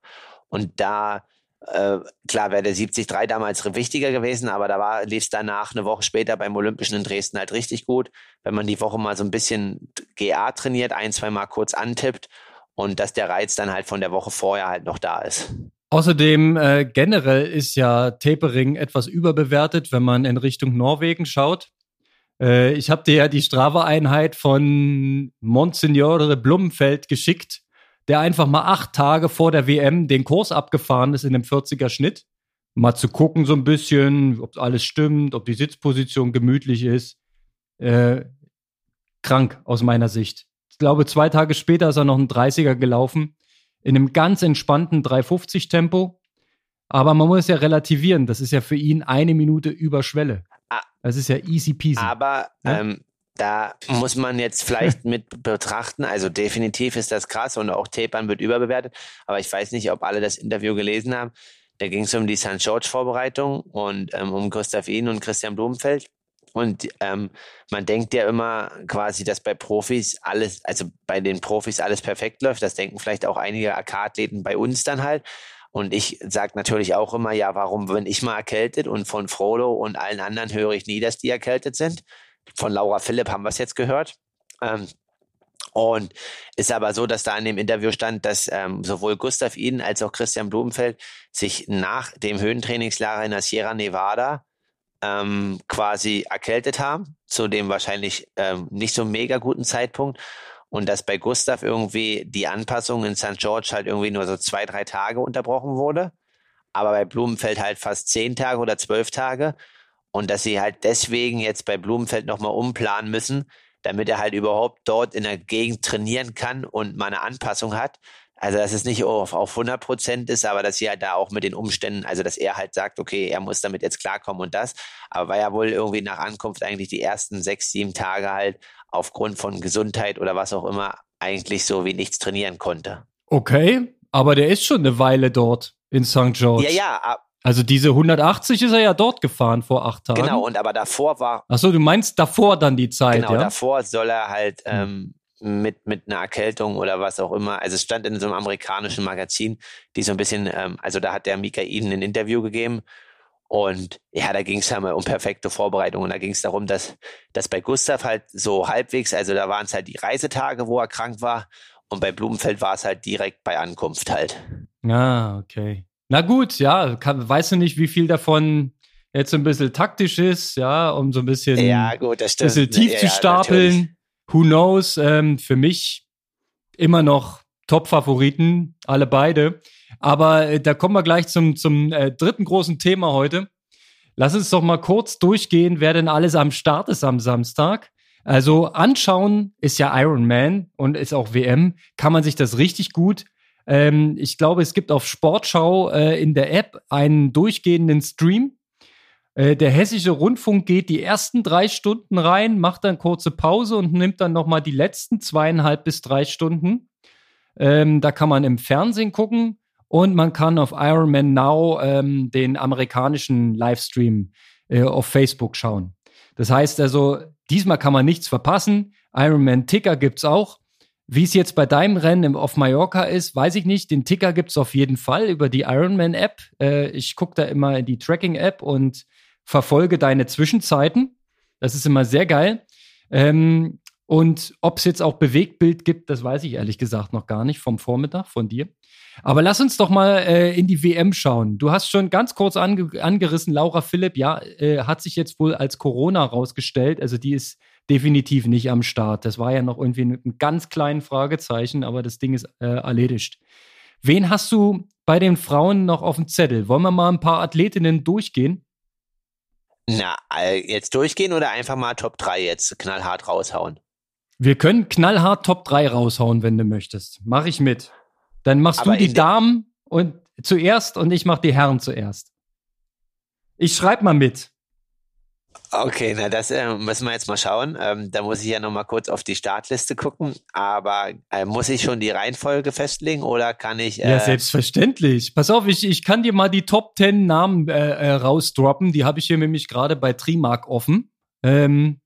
Und da... klar wäre der 70.3 damals wichtiger gewesen, aber da lief es danach eine Woche später beim Olympischen in Dresden halt richtig gut, wenn man die Woche mal so ein bisschen GA trainiert, 1-2 Mal kurz antippt und dass der Reiz dann halt von der Woche vorher halt noch da ist. Außerdem generell ist ja Tapering etwas überbewertet, wenn man in Richtung Norwegen schaut. Ich habe dir ja die Strava-Einheit von Monsignore Blummenfelt geschickt, der einfach mal 8 Tage vor der WM den Kurs abgefahren ist in dem 40er-Schnitt. Mal zu gucken so ein bisschen, ob alles stimmt, ob die Sitzposition gemütlich ist. Krank aus meiner Sicht. Ich glaube, 2 Tage später ist er noch einen 30er gelaufen. in einem ganz entspannten 3,50-Tempo. Aber man muss ja relativieren, das ist ja für ihn 1 Minute über Schwelle. Das ist ja easy peasy. Aber ja? Da muss man jetzt vielleicht mit betrachten, also definitiv ist das krass und auch Tapern wird überbewertet, aber ich weiß nicht, ob alle das Interview gelesen haben. Da ging es um die St. Georg-Vorbereitung und um Gustav Iden und Kristian Blummenfelt. Und man denkt ja immer quasi, dass bei Profis alles, also bei den Profis alles perfekt läuft. Das denken vielleicht auch einige AK-Athleten bei uns dann halt. Und ich sage natürlich auch immer, ja, warum bin ich mal erkältet? Und von Frollo und allen anderen höre ich nie, dass die erkältet sind. Von Laura Philipp haben wir es jetzt gehört. Und ist aber so, dass da in dem Interview stand, dass sowohl Gustav Iden als auch Kristian Blummenfelt sich nach dem Höhentrainingslager in der Sierra Nevada quasi erkältet haben, zu dem wahrscheinlich nicht so mega guten Zeitpunkt. Und dass bei Gustav irgendwie die Anpassung in St. George halt irgendwie nur so 2-3 Tage unterbrochen wurde, aber bei Blummenfelt halt fast 10 Tage oder 12 Tage. Und dass sie halt deswegen jetzt bei Blummenfelt nochmal umplanen müssen, damit er halt überhaupt dort in der Gegend trainieren kann und mal eine Anpassung hat. Also dass es nicht auf 100% ist, aber dass sie halt da auch mit den Umständen, also dass er halt sagt, okay, er muss damit jetzt klarkommen und das. Aber war ja wohl irgendwie nach Ankunft eigentlich die ersten 6-7 Tage halt aufgrund von Gesundheit oder was auch immer eigentlich so wie nichts trainieren konnte. Okay, aber der ist schon eine Weile dort in St. George. Ja, ja. Also diese 180 ist er ja dort gefahren vor 8 Tagen. Genau, und aber davor war... Achso, du meinst davor dann die Zeit, genau, ja? Genau, davor soll er halt... mit einer Erkältung oder was auch immer. Also es stand in so einem amerikanischen Magazin, die so ein bisschen, also da hat der Mikal Iden ein Interview gegeben und ja, da ging es ja mal um perfekte Vorbereitung und da ging es darum, dass bei Gustav halt so halbwegs, also da waren es halt die Reisetage, wo er krank war und bei Blummenfelt war es halt direkt bei Ankunft halt. Ah, okay. Na gut, ja, weißt du nicht, wie viel davon jetzt so ein bisschen taktisch ist, ja, um so ein bisschen, ja, gut, das stimmt, bisschen tief, ja, zu stapeln. Natürlich. Who knows, für mich immer noch Top-Favoriten, alle beide. Aber da kommen wir gleich zum dritten großen Thema heute. Lass uns doch mal kurz durchgehen, wer denn alles am Start ist am Samstag. Also anschauen ist ja Ironman und ist auch WM. Kann man sich das richtig gut. Ich glaube, es gibt auf Sportschau in der App einen durchgehenden Stream. Der Hessische Rundfunk geht die ersten 3 Stunden rein, macht dann kurze Pause und nimmt dann nochmal die letzten 2,5 bis 3 Stunden. Da kann man im Fernsehen gucken und man kann auf Ironman Now den amerikanischen Livestream auf Facebook schauen. Das heißt also, diesmal kann man nichts verpassen. Ironman Ticker gibt's auch. Wie es jetzt bei deinem Rennen auf Mallorca ist, weiß ich nicht. Den Ticker gibt's auf jeden Fall über die Ironman App. Ich gucke da immer in die Tracking App und verfolge deine Zwischenzeiten. Das ist immer sehr geil. Und ob es jetzt auch Bewegtbild gibt, das weiß ich ehrlich gesagt noch gar nicht vom Vormittag von dir. Aber lass uns doch mal in die WM schauen. Du hast schon ganz kurz angerissen, Laura Philipp, ja, hat sich jetzt wohl als Corona rausgestellt. Also die ist definitiv nicht am Start. Das war ja noch irgendwie mit einem ganz kleinen Fragezeichen, aber das Ding ist erledigt. Wen hast du bei den Frauen noch auf dem Zettel? Wollen wir mal ein paar Athletinnen durchgehen? Na, jetzt durchgehen oder einfach mal Top 3 jetzt knallhart raushauen? Wir können knallhart Top 3 raushauen, wenn du möchtest. Mach ich mit. Dann machst aber du die Damen und zuerst und ich mach die Herren zuerst. Ich schreib mal mit. Okay, na das müssen wir jetzt mal schauen. Da muss ich ja nochmal kurz auf die Startliste gucken. Aber muss ich schon die Reihenfolge festlegen oder kann ich... ja, selbstverständlich. Pass auf, ich kann dir mal die Top 10 Namen rausdroppen. Die habe ich hier nämlich gerade bei Trimark offen. Dann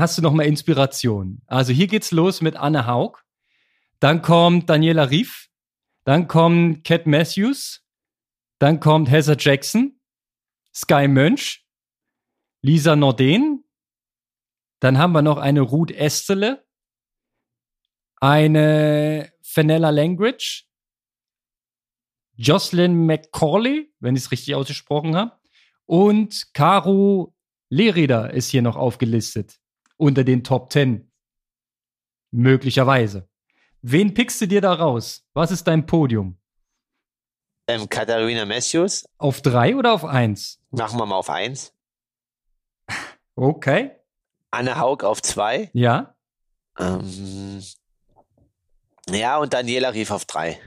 hast du nochmal Inspiration. Also hier geht's los mit Anne Haug. Dann kommt Daniela Rief. Dann kommt Cat Matthews. Dann kommt Heather Jackson. Sky Mönch. Lisa Norden, dann haben wir noch eine Ruth Estelle, eine Fenella Langridge, Jocelyn McCauley, wenn ich es richtig ausgesprochen habe, und Caro Lehrrieder ist hier noch aufgelistet unter den Top 10. Möglicherweise. Wen pickst du dir da raus? Was ist dein Podium? Katharina Matthews. Auf 3 oder auf 1? Machen wir mal auf 1. Okay. Anne Haug auf 2. Ja. Ja, und Daniela Rief auf 3.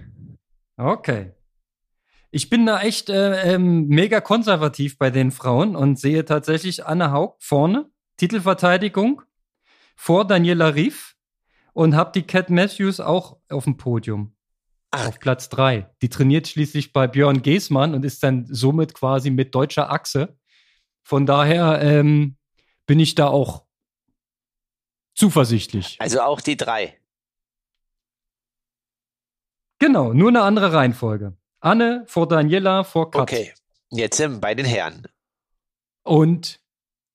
Okay. Ich bin da echt mega konservativ bei den Frauen und sehe tatsächlich Anne Haug vorne, Titelverteidigung, vor Daniela Rief und habe die Cat Matthews auch auf dem Podium. Ach. Auf Platz 3. Die trainiert schließlich bei Björn Geßmann und ist dann somit quasi mit deutscher Achse. Von daher bin ich da auch zuversichtlich. Also auch die 3. Genau, nur eine andere Reihenfolge. Anne vor Daniela vor Kat. Okay, jetzt sind wir bei den Herren. Und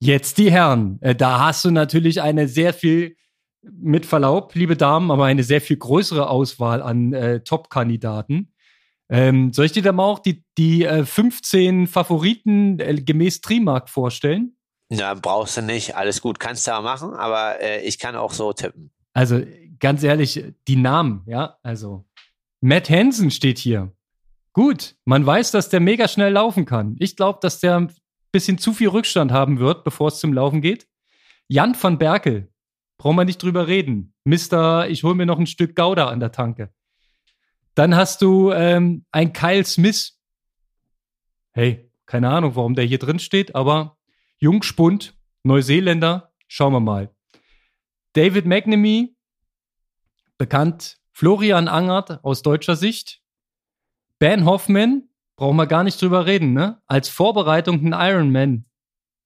jetzt die Herren. Da hast du natürlich eine sehr viel, mit Verlaub, liebe Damen, aber eine sehr viel größere Auswahl an Top-Kandidaten. Soll ich dir da mal auch die 15 Favoriten gemäß Trimark vorstellen? Na, brauchst du nicht. Alles gut, kannst du ja machen, aber ich kann auch so tippen. Also ganz ehrlich, die Namen, ja, also Matt Hansen steht hier. Gut, man weiß, dass der mega schnell laufen kann. Ich glaube, dass der ein bisschen zu viel Rückstand haben wird, bevor es zum Laufen geht. Jan van Berkel, brauchen wir nicht drüber reden. Mister, ich hole mir noch ein Stück Gouda an der Tanke. Dann hast du einen Kyle Smith. Hey, keine Ahnung, warum der hier drin steht, aber Jungspund, Neuseeländer, schauen wir mal. David McNamee, bekannt. Florian Angert aus deutscher Sicht. Ben Hoffman, brauchen wir gar nicht drüber reden, ne? Als Vorbereitung ein Ironman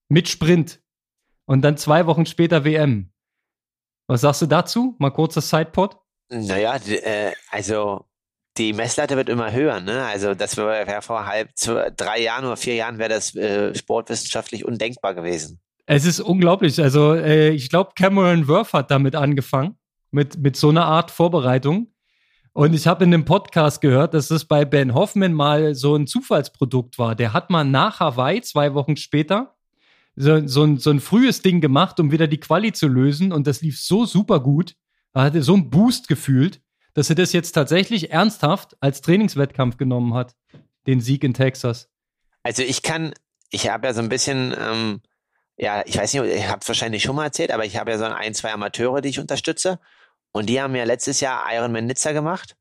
mit Sprint und dann 2 Wochen später WM. Was sagst du dazu? Mal kurz das Sidepod. Naja, also die Messlatte wird immer höher, ne? Also das wäre vor 3 Jahren oder 4 Jahren wäre das sportwissenschaftlich undenkbar gewesen. Es ist unglaublich. Also ich glaube, Cameron Worth hat damit angefangen, mit so einer Art Vorbereitung. Und ich habe in einem Podcast gehört, dass es bei Ben Hoffman mal so ein Zufallsprodukt war. Der hat mal nach Hawaii 2 Wochen später so ein frühes Ding gemacht, um wieder die Quali zu lösen. Und das lief so super gut. Er hatte so einen Boost gefühlt, dass er das jetzt tatsächlich ernsthaft als Trainingswettkampf genommen hat, den Sieg in Texas. Also ich habe ja so ein bisschen, ich weiß nicht, ich habe es wahrscheinlich schon mal erzählt, aber ich habe ja so 1, 2 Amateure, die ich unterstütze. Und die haben ja letztes Jahr Ironman Nizza gemacht.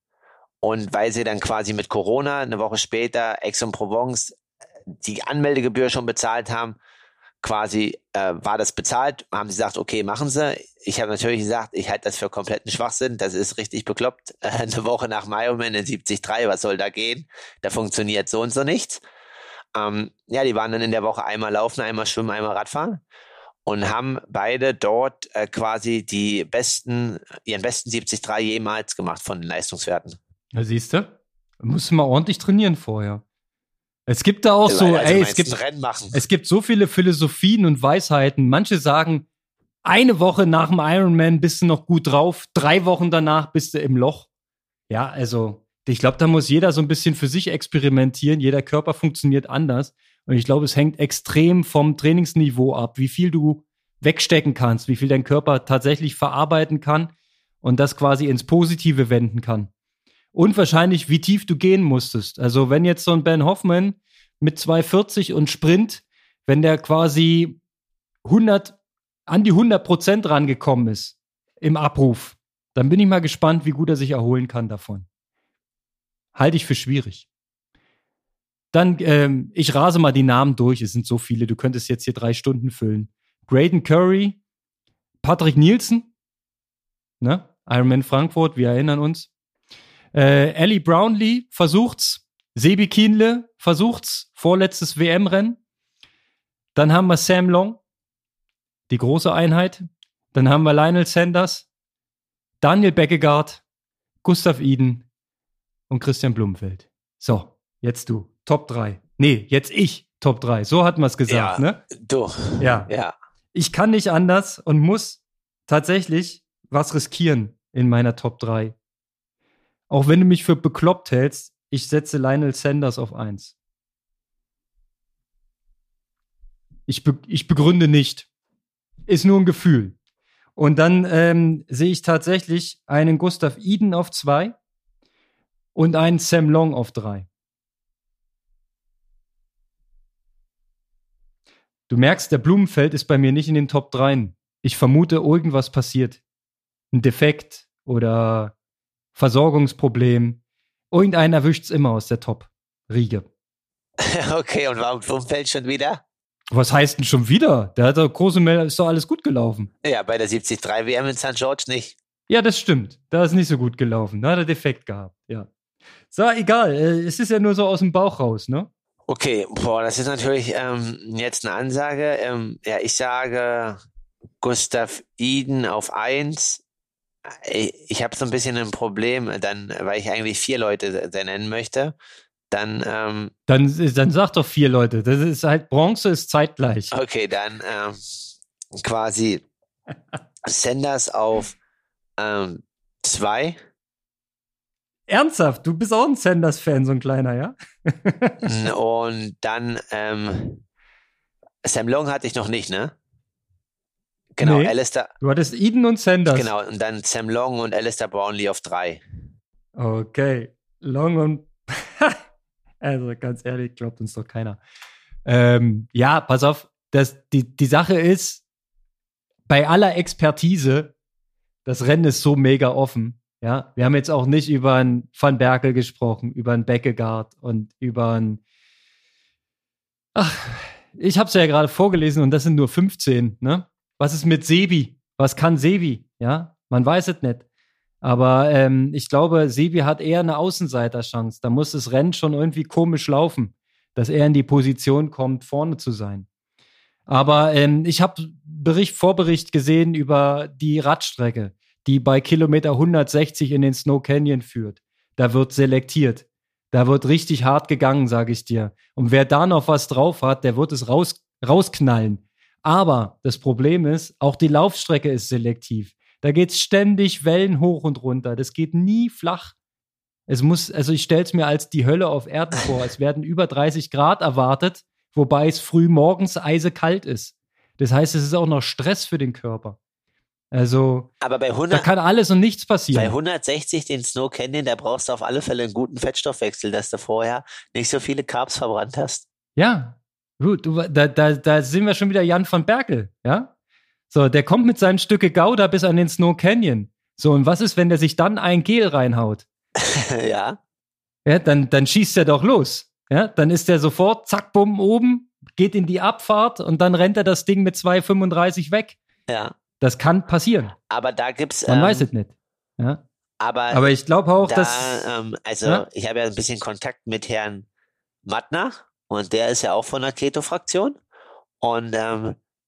Und weil sie dann quasi mit Corona eine Woche später Aix-en-Provence die Anmeldegebühr schon bezahlt haben, quasi war das bezahlt, haben sie gesagt, okay, machen sie. Ich habe natürlich gesagt, ich halte das für kompletten Schwachsinn. Das ist richtig bekloppt. Eine Woche nach Ironman in 70.3, was soll da gehen? Da funktioniert so und so nichts. Die waren dann in der Woche einmal laufen, einmal schwimmen, einmal Radfahren. Und haben beide dort quasi ihren besten 70.3 jemals gemacht von den Leistungswerten. Ja, siehst du? Musst du mal ordentlich trainieren vorher. Es gibt da auch es gibt so viele Philosophien und Weisheiten. Manche sagen, 1 Woche nach dem Ironman bist du noch gut drauf, 3 Wochen danach bist du im Loch. Ja, also ich glaube, da muss jeder so ein bisschen für sich experimentieren. Jeder Körper funktioniert anders. Und ich glaube, es hängt extrem vom Trainingsniveau ab, wie viel du wegstecken kannst, wie viel dein Körper tatsächlich verarbeiten kann und das quasi ins Positive wenden kann. Und wahrscheinlich, wie tief du gehen musstest. Also wenn jetzt so ein Ben Hoffman mit 2,40 und Sprint, wenn der quasi an die 100% rangekommen ist im Abruf, dann bin ich mal gespannt, wie gut er sich erholen kann davon. Halte ich für schwierig. Dann, ich rase mal die Namen durch, es sind so viele, du könntest jetzt hier 3 Stunden füllen. Graydon Curry, Patrick Nielsen, ne? Ironman Frankfurt, wir erinnern uns. Ellie Brownlee versucht's, Sebi Kienle versucht's, vorletztes WM-Rennen. Dann haben wir Sam Long, die große Einheit. Dann haben wir Lionel Sanders, Daniel Beckegard, Gustav Iden und Kristian Blummenfelt. So, jetzt du. Top 3. Nee, jetzt ich Top 3. So hat man es gesagt, ja, ne? Doch. Ja. Ich kann nicht anders und muss tatsächlich was riskieren in meiner Top 3. Auch wenn du mich für bekloppt hältst, ich setze Lionel Sanders auf 1. Ich begründe nicht. Ist nur ein Gefühl. Und dann sehe ich tatsächlich einen Gustav Iden auf 2 und einen Sam Long auf 3. Du merkst, der Blumenfeld ist bei mir nicht in den Top 3. Ich vermute, irgendwas passiert. Ein Defekt oder Versorgungsproblem. Irgendeinen erwischt es immer aus der Top-Riege. Okay, und warum Blummenfelt schon wieder? Was heißt denn schon wieder? Der hat doch große Meldung, ist doch alles gut gelaufen. Ja, bei der 73 WM in St. Georg nicht. Ja, das stimmt. Da ist nicht so gut gelaufen. Da hat er Defekt gehabt, ja. So, egal. Es ist ja nur so aus dem Bauch raus, ne? Okay, boah, das ist natürlich jetzt eine Ansage. Ja, ich sage Gustav Iden auf 1. Ich habe so ein bisschen ein Problem, dann, weil ich eigentlich 4 Leute nennen möchte. Dann sag doch 4 Leute. Das ist halt, Bronze ist zeitgleich. Okay, dann quasi Sanders auf 2. Ernsthaft? Du bist auch ein Sanders-Fan, so ein kleiner, ja? Und dann Sam Long hatte ich noch nicht, ne? Genau, nee, Alistair. Du hattest Iden und Sanders. Genau, und dann Sam Long und Alistair Brownlee auf 3. Okay, Long und also ganz ehrlich, glaubt uns doch keiner. Ja, pass auf, die Sache ist, bei aller Expertise, das Rennen ist so mega offen. Ja, wir haben jetzt auch nicht über einen Van Berkel gesprochen, über einen Beckegard und über einen. Ach, ich habe es ja gerade vorgelesen und das sind nur 15. Ne? Was ist mit Sebi? Was kann Sebi? Ja, man weiß es nicht. Aber ich glaube, Sebi hat eher eine Außenseiterchance. Da muss das Rennen schon irgendwie komisch laufen, dass er in die Position kommt, vorne zu sein. Aber ich habe Vorbericht gesehen über die Radstrecke, die bei Kilometer 160 in den Snow Canyon führt. Da wird selektiert. Da wird richtig hart gegangen, sage ich dir. Und wer da noch was drauf hat, der wird es rausknallen. Aber das Problem ist, auch die Laufstrecke ist selektiv. Da geht es ständig Wellen hoch und runter. Das geht nie flach. Ich stelle es mir als die Hölle auf Erden vor. Es werden über 30 Grad erwartet, wobei es früh morgens eisekalt ist. Das heißt, es ist auch noch Stress für den Körper. Also, aber da kann alles und nichts passieren. Bei 160 den Snow Canyon, da brauchst du auf alle Fälle einen guten Fettstoffwechsel, dass du vorher nicht so viele Carbs verbrannt hast. Ja, gut, da sind wir schon wieder Jan van Berkel, ja? So, der kommt mit seinen Stücke Gouda bis an den Snow Canyon. So, und was ist, wenn der sich dann ein Gel reinhaut? Ja. Ja, dann schießt er doch los. Ja, dann ist er sofort, zack, bumm, oben, geht in die Abfahrt und dann rennt er das Ding mit 2,35 weg. Ja. Das kann passieren. Aber da gibt's. Man weiß es nicht. Ja. Aber ich glaube auch, dass. Ich habe ja ein bisschen Kontakt mit Herrn Mattner und der ist ja auch von der Keto-Fraktion. Und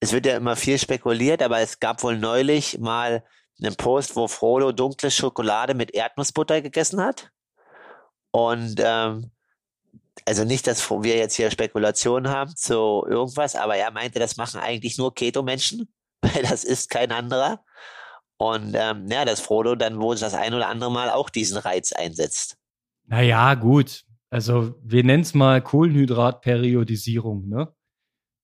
es wird ja immer viel spekuliert, aber es gab wohl neulich mal einen Post, wo Frodo dunkle Schokolade mit Erdnussbutter gegessen hat. Und also nicht, dass wir jetzt hier Spekulationen haben zu irgendwas, aber er meinte, das machen eigentlich nur Keto-Menschen, weil das ist kein anderer. Und dass Frodo dann wohl das ein oder andere Mal auch diesen Reiz einsetzt. Naja, gut. Also wir nennen es mal Kohlenhydratperiodisierung, ne?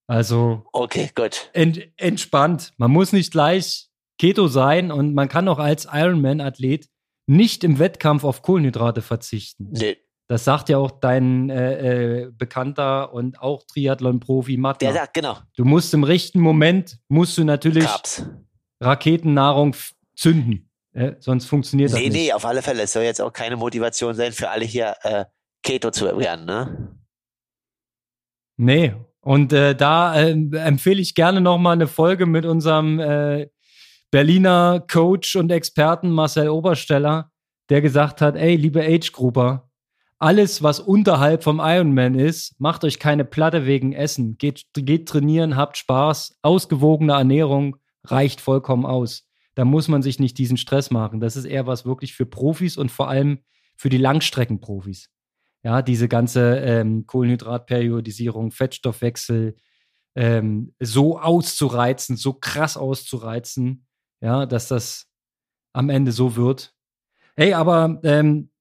Also, okay, gut. Entspannt. Man muss nicht gleich Keto sein und man kann auch als Ironman-Athlet nicht im Wettkampf auf Kohlenhydrate verzichten. Nee. Das sagt ja auch dein Bekannter und auch Triathlon-Profi Matt. Der sagt, genau. Du musst im richtigen Moment, natürlich Carbs. Raketennahrung zünden. Sonst funktioniert das nicht. Nee, auf alle Fälle. Es soll jetzt auch keine Motivation sein, für alle hier Keto zu lernen, ne? Nee. Und da empfehle ich gerne nochmal eine Folge mit unserem Berliner Coach und Experten Marcel Obersteller, der gesagt hat, ey, liebe Age-Grupper, alles, was unterhalb vom Ironman ist, macht euch keine Platte wegen Essen. Geht trainieren, habt Spaß, ausgewogene Ernährung reicht vollkommen aus. Da muss man sich nicht diesen Stress machen. Das ist eher was wirklich für Profis und vor allem für die Langstreckenprofis. Ja, diese ganze Kohlenhydratperiodisierung, Fettstoffwechsel so auszureizen, so krass auszureizen, ja, dass das am Ende so wird. Hey, aber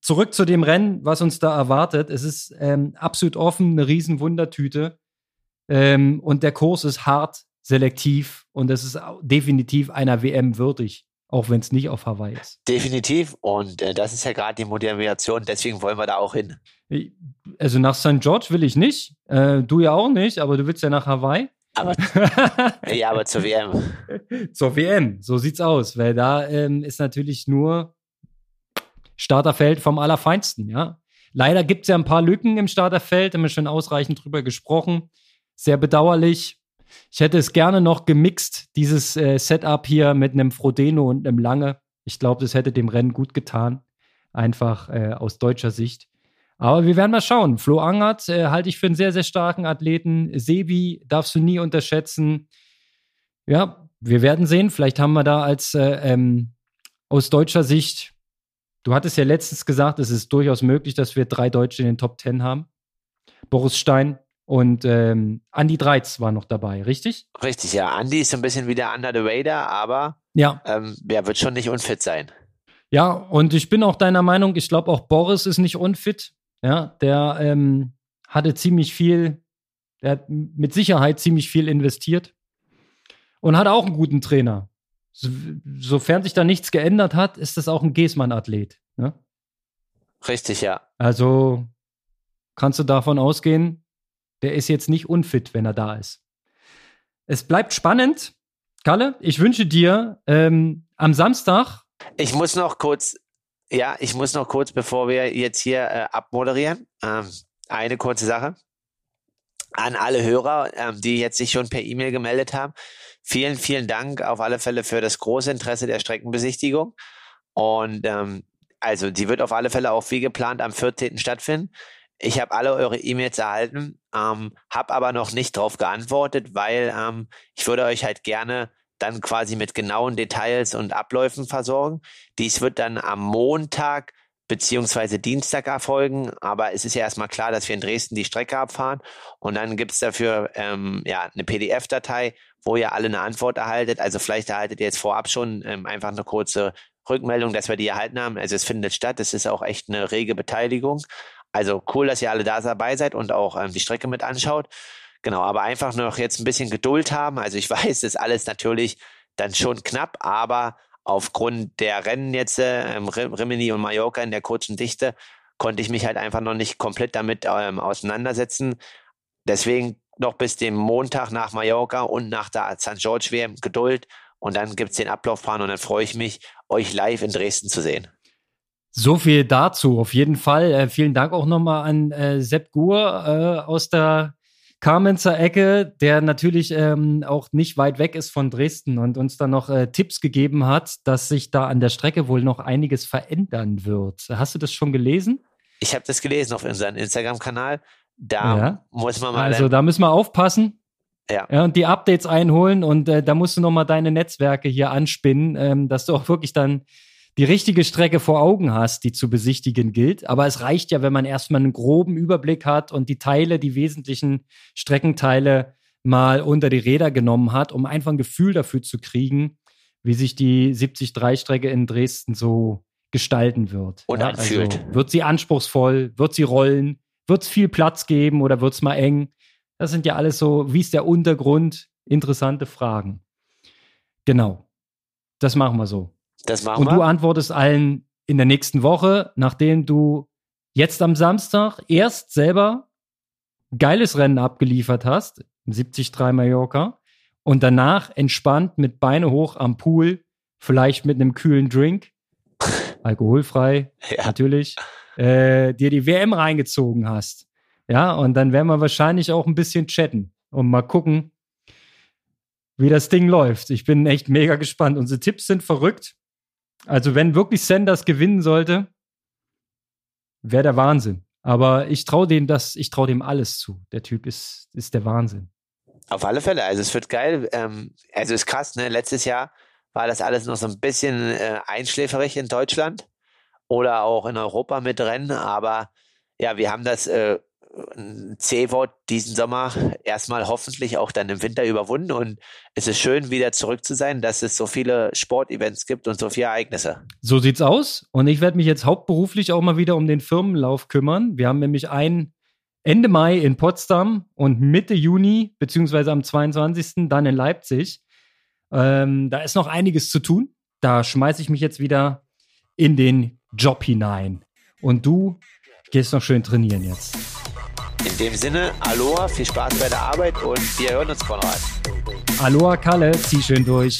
zurück zu dem Rennen, was uns da erwartet. Es ist absolut offen, eine riesen Wundertüte. Und der Kurs ist hart, selektiv und es ist definitiv einer WM würdig. Auch wenn es nicht auf Hawaii ist. Definitiv. Und das ist ja gerade die Motivation. Deswegen wollen wir da auch hin. Also nach St. George will ich nicht. Du ja auch nicht. Aber du willst ja nach Hawaii. Aber zur WM. Zur WM. So sieht's aus. Weil da ist natürlich nur Starterfeld vom Allerfeinsten. Ja? Leider gibt es ja ein paar Lücken im Starterfeld, haben wir schon ausreichend drüber gesprochen. Sehr bedauerlich. Ich hätte es gerne noch gemixt, dieses Setup hier mit einem Frodeno und einem Lange. Ich glaube, das hätte dem Rennen gut getan, einfach aus deutscher Sicht. Aber wir werden mal schauen. Flo Angert halte ich für einen sehr, sehr starken Athleten. Sebi darfst du nie unterschätzen. Ja, wir werden sehen. Vielleicht haben wir da als aus deutscher Sicht, du hattest ja letztens gesagt, es ist durchaus möglich, dass wir 3 Deutsche in den Top 10 haben. Boris Stein und Andi Dreitz war noch dabei, richtig? Richtig, ja. Andi ist so ein bisschen wieder under the radar, aber ja, wird schon nicht unfit sein. Ja, und ich bin auch deiner Meinung, ich glaube auch Boris ist nicht unfit. Ja, der hatte ziemlich viel, der hat mit Sicherheit ziemlich viel investiert und hat auch einen guten Trainer. Sofern sich da nichts geändert hat, ist das auch ein Geßmann-Athlet. Ne? Richtig, ja. Also kannst du davon ausgehen, der ist jetzt nicht unfit, wenn er da ist. Es bleibt spannend. Kalle, ich wünsche dir am Samstag. Ich muss noch kurz, bevor wir jetzt hier abmoderieren, eine kurze Sache an alle Hörer, die jetzt sich schon per E-Mail gemeldet haben. Vielen, vielen Dank auf alle Fälle für das große Interesse der Streckenbesichtigung. Und also die wird auf alle Fälle auch wie geplant am 14. stattfinden. Ich habe alle eure E-Mails erhalten, habe aber noch nicht drauf geantwortet, weil ich würde euch halt gerne dann quasi mit genauen Details und Abläufen versorgen. Dies wird dann am Montag beziehungsweise Dienstag erfolgen, aber es ist ja erstmal klar, dass wir in Dresden die Strecke abfahren und dann gibt es dafür eine PDF-Datei, wo ihr alle eine Antwort erhaltet. Also vielleicht erhaltet ihr jetzt vorab schon einfach eine kurze Rückmeldung, dass wir die erhalten haben. Also es findet statt, es ist auch echt eine rege Beteiligung. Also cool, dass ihr alle da dabei seid und auch die Strecke mit anschaut. Genau, aber einfach noch jetzt ein bisschen Geduld haben. Also ich weiß, das ist alles natürlich dann schon knapp, aber aufgrund der Rennen jetzt, Rimini und Mallorca in der kurzen Dichte, konnte ich mich halt einfach noch nicht komplett damit auseinandersetzen. Deswegen noch bis dem Montag nach Mallorca und nach der St. Georg WM Geduld und dann gibt es den Ablaufplan und dann freue ich mich, euch live in Dresden zu sehen. So viel dazu, auf jeden Fall. Vielen Dank auch nochmal an Sepp Gur aus der Kamenzer Ecke, der natürlich auch nicht weit weg ist von Dresden und uns dann noch Tipps gegeben hat, dass sich da an der Strecke wohl noch einiges verändern wird. Hast du das schon gelesen? Ich habe das gelesen auf unserem Instagram-Kanal. Da muss man mal... Also da müssen wir aufpassen. Ja, und die Updates einholen und da musst du nochmal deine Netzwerke hier anspinnen, dass du auch wirklich dann die richtige Strecke vor Augen hast, die zu besichtigen gilt. Aber es reicht ja, wenn man erstmal einen groben Überblick hat und die Teile, die wesentlichen Streckenteile mal unter die Räder genommen hat, um einfach ein Gefühl dafür zu kriegen, wie sich die 70.3-Strecke in Dresden so gestalten wird. Und anfühlt. Also, wird sie anspruchsvoll? Wird sie rollen? Wird es viel Platz geben oder wird es mal eng? Das sind ja alles so, wie ist der Untergrund? Interessante Fragen. Genau. Das machen wir so. Und du antwortest allen in der nächsten Woche, nachdem du jetzt am Samstag erst selber ein geiles Rennen abgeliefert hast, 70.3 Mallorca, und danach entspannt mit Beine hoch am Pool, vielleicht mit einem kühlen Drink, alkoholfrei natürlich, dir die WM reingezogen hast. Ja, und dann werden wir wahrscheinlich auch ein bisschen chatten und mal gucken, wie das Ding läuft. Ich bin echt mega gespannt. Unsere Tipps sind verrückt. Also wenn wirklich Sanders gewinnen sollte, wäre der Wahnsinn. Aber ich traue dem alles zu. Der Typ ist der Wahnsinn. Auf alle Fälle. Also es wird geil. Also ist krass, ne? Letztes Jahr war das alles noch so ein bisschen einschläferig in Deutschland oder auch in Europa mit Rennen. Aber ja, wir haben das C-Wort diesen Sommer erstmal hoffentlich auch dann im Winter überwunden und es ist schön, wieder zurück zu sein, dass es so viele Sportevents gibt und so viele Ereignisse. So sieht's aus und ich werde mich jetzt hauptberuflich auch mal wieder um den Firmenlauf kümmern. Wir haben nämlich einen Ende Mai in Potsdam und Mitte Juni, beziehungsweise am 22. dann in Leipzig. Da ist noch einiges zu tun. Da schmeiße ich mich jetzt wieder in den Job hinein. Und du gehst noch schön trainieren jetzt. In dem Sinne, Aloha, viel Spaß bei der Arbeit und wir hören uns, Konrad. Aloha, Kalle, zieh schön durch.